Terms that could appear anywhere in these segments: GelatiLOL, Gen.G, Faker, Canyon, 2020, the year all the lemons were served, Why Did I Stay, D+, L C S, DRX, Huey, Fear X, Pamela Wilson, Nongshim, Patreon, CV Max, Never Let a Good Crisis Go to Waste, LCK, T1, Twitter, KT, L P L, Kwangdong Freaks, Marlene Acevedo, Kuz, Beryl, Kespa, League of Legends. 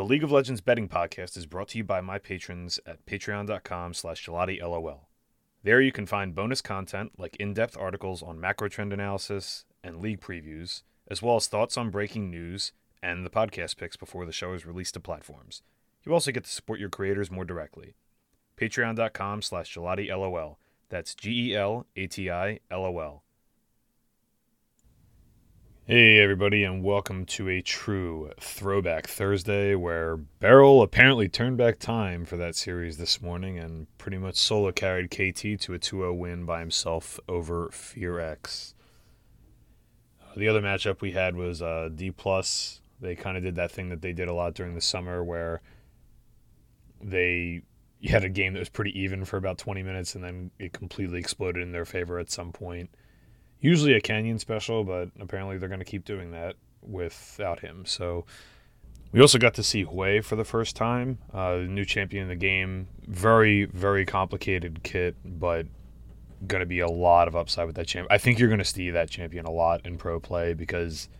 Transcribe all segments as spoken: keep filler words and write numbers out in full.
The League of Legends betting podcast is brought to you by my patrons at patreon.com slash GelatiLOL. There you can find bonus content like in-depth articles on macro trend analysis and league previews, as well as thoughts on breaking news and the podcast picks before the show is released to platforms. You also get to support your creators more directly. Patreon.com slash GelatiLOL. That's G E L A T I L O L. Hey everybody, and welcome to a true Throwback Thursday, where Beryl apparently turned back time for that series this morning and pretty much solo carried K T to a two oh win by himself over Fear X. Uh, the other matchup we had was uh, D plus. They kind of did that thing that they did a lot during the summer where they had a game that was pretty even for about twenty minutes and then it completely exploded in their favor at some point. Usually a Canyon special, but apparently they're going to keep doing that without him. So we also got to see Huey for the first time, uh, the new champion of the game. Very, very complicated kit, but going to be a lot of upside with that champ. I think you're going to see that champion a lot in pro play because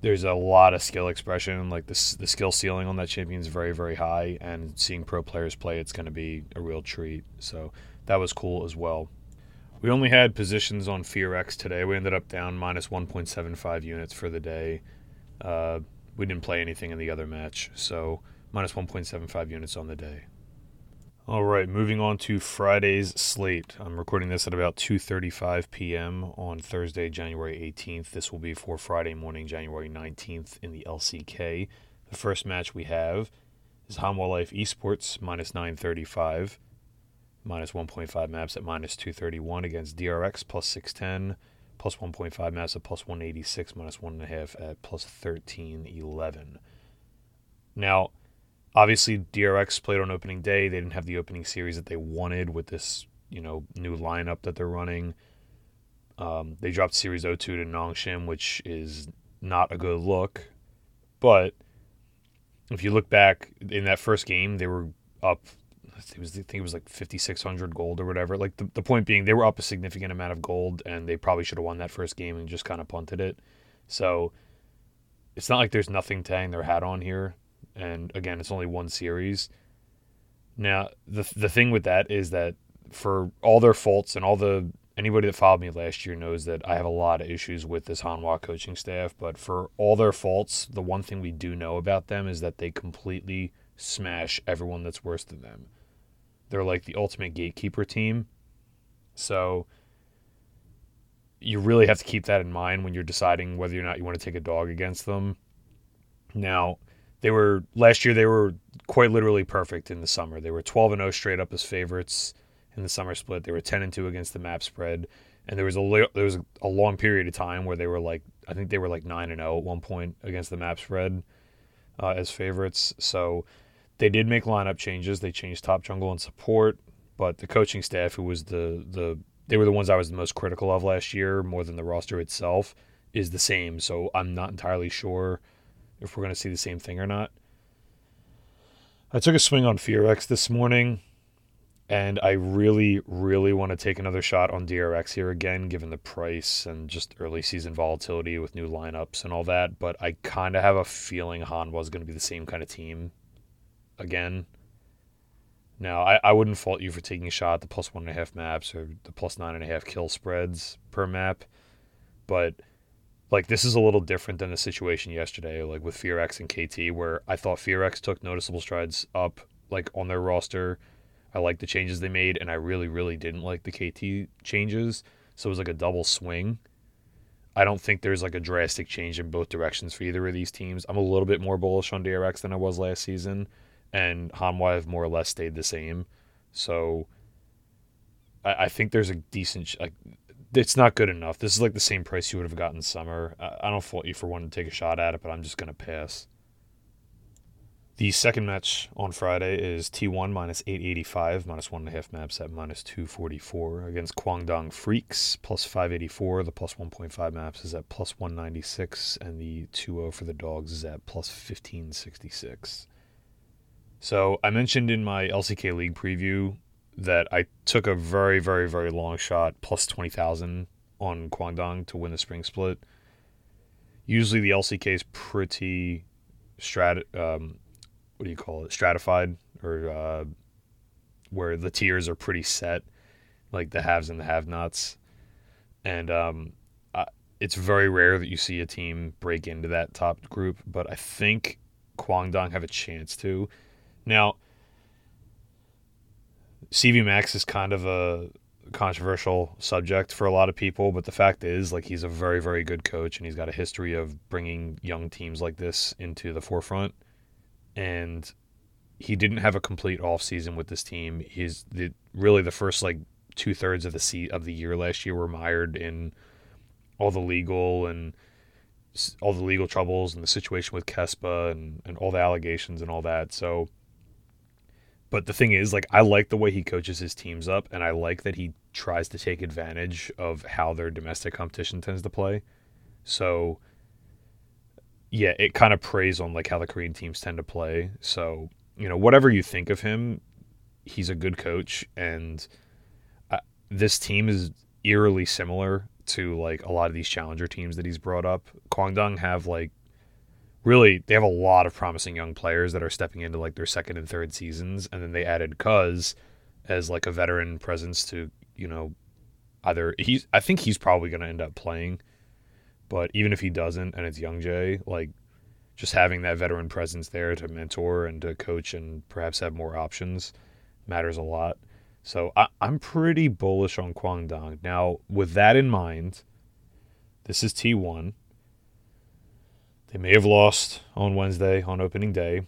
there's a lot of skill expression. Like the, the skill ceiling on that champion is very, very high, and seeing pro players play, it's going to be a real treat. So that was cool as well. We only had positions on Fear X today. We ended up down minus one point seven five units for the day. Uh, we didn't play anything in the other match, so minus one point seven five units on the day. All right, moving on to Friday's slate. I'm recording this at about two thirty-five p.m. on Thursday, January eighteenth. This will be for Friday morning, January nineteenth in the L C K. The first match we have is Hanwha Life Esports, minus nine thirty-five. Minus one point five maps at minus two thirty-one against D R X, plus six ten, plus one point five maps at plus one eighty-six, minus one point five at plus thirteen eleven. Now, obviously, D R X played on opening day. They didn't have the opening series that they wanted with this, you know, new lineup that they're running. Um, they dropped Series oh two to Nongshim, which is not a good look. But if you look back in that first game, they were up... It was, I think it was like fifty-six hundred gold or whatever. Like the, the point being, they were up a significant amount of gold, and they probably should have won that first game and just kind of punted it. So it's not like there's nothing to hang their hat on here. And again, it's only one series. Now, the the thing with that is that for all their faults and all the anybody that followed me last year knows that I have a lot of issues with this Hanwha coaching staff. But for all their faults, the one thing we do know about them is that they completely smash everyone that's worse than them. They're like the ultimate gatekeeper team. So you really have to keep that in mind when you're deciding whether or not you want to take a dog against them. Now, they were last year they were quite literally perfect in the summer. They were twelve and oh straight up as favorites in the summer split. They were ten and two against the map spread, and there was a there was a long period of time where they were like I think they were like nine and oh at one point against the map spread uh, as favorites. So they did make lineup changes. They changed top jungle and support, but the coaching staff, who was the, the they were the ones I was the most critical of last year, more than the roster itself, is the same. So I'm not entirely sure if we're going to see the same thing or not. I took a swing on Fear X this morning, and I really, really want to take another shot on D R X here again, given the price and just early season volatility with new lineups and all that. But I kind of have a feeling Hanwha is going to be the same kind of team again. Now, I, I wouldn't fault you for taking a shot at the plus one and a half maps or the plus nine and a half kill spreads per map, but like this is a little different than the situation yesterday, like with Fear X and K T, where I thought Fear X took noticeable strides up, like on their roster. I liked the changes they made, and I really, really didn't like the K T changes. So it was like a double swing. I don't think there's like a drastic change in both directions for either of these teams. I'm a little bit more bullish on D R X than I was last season, and Hanwha have more or less stayed the same. So I, I think there's a decent... Like, it's not good enough. This is like the same price you would have gotten summer. I, I don't fault you for wanting to take a shot at it, but I'm just going to pass. The second match on Friday is T one minus eight eighty-five, minus one and a half maps at minus two forty-four against Kwangdong Freaks, plus five eighty-four. The plus one point five maps is at plus one ninety-six, and the two oh for the dogs is at plus fifteen sixty-six. So I mentioned in my L C K League preview that I took a very, very, very long shot, plus twenty thousand on Kwangdong to win the spring split. Usually the L C K is pretty strat- um, what do you call it, stratified, or uh, where the tiers are pretty set, like the haves and the have-nots. And um, I, it's very rare that you see a team break into that top group, but I think Kwangdong have a chance to. Now, C V Max is kind of a controversial subject for a lot of people, but the fact is, like, he's a very, very good coach, and he's got a history of bringing young teams like this into the forefront. And he didn't have a complete off season with this team. He's the, really the first like two thirds of the se- of the year last year were mired in all the legal and all the legal troubles and the situation with Kespa and, and all the allegations and all that. So, but the thing is, like, I like the way he coaches his teams up, and I like that he tries to take advantage of how their domestic competition tends to play. So, yeah, it kind of preys on, like, how the Korean teams tend to play. So, you know, whatever you think of him, he's a good coach. And I, this team is eerily similar to, like, a lot of these challenger teams that he's brought up. Kwangdong have, like, really, they have a lot of promising young players that are stepping into, like, their second and third seasons. And then they added Kuz as, like, a veteran presence to, you know, either... he's. I think he's probably going to end up playing. But even if he doesn't, and it's Young Jae, like, just having that veteran presence there to mentor and to coach and perhaps have more options matters a lot. So I, I'm pretty bullish on Kwangdong. Now, with that in mind, this is T one. They may have lost on Wednesday, on opening day,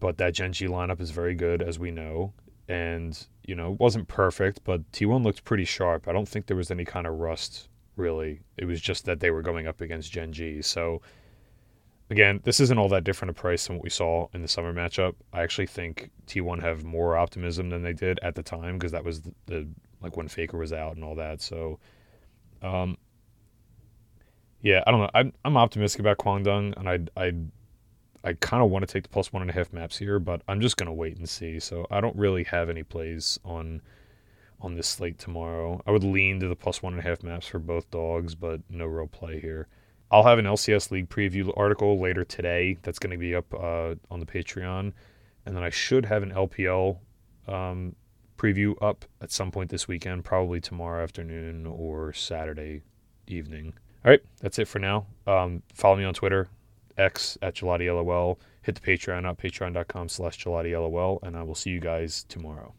but that Gen.G lineup is very good, as we know. And, you know, it wasn't perfect, but T one looked pretty sharp. I don't think there was any kind of rust, really. It was just that they were going up against Gen.G. So, again, this isn't all that different a price than what we saw in the summer matchup. I actually think T one have more optimism than they did at the time, because that was the, the like when Faker was out and all that. So, um... yeah, I don't know. I'm I'm optimistic about Kwangdong, and I I I kind of want to take the plus one and a half maps here, but I'm just gonna wait and see. So I don't really have any plays on on this slate tomorrow. I would lean to the plus one and a half maps for both dogs, but no real play here. I'll have an L C S League preview article later today. That's gonna be up uh, on the Patreon, and then I should have an L P L um, preview up at some point this weekend, probably tomorrow afternoon or Saturday evening. All right, that's it for now. Um, follow me on Twitter, X at GelatiLOL. Hit the Patreon at patreon dot com slash GelatiLOL, and I will see you guys tomorrow.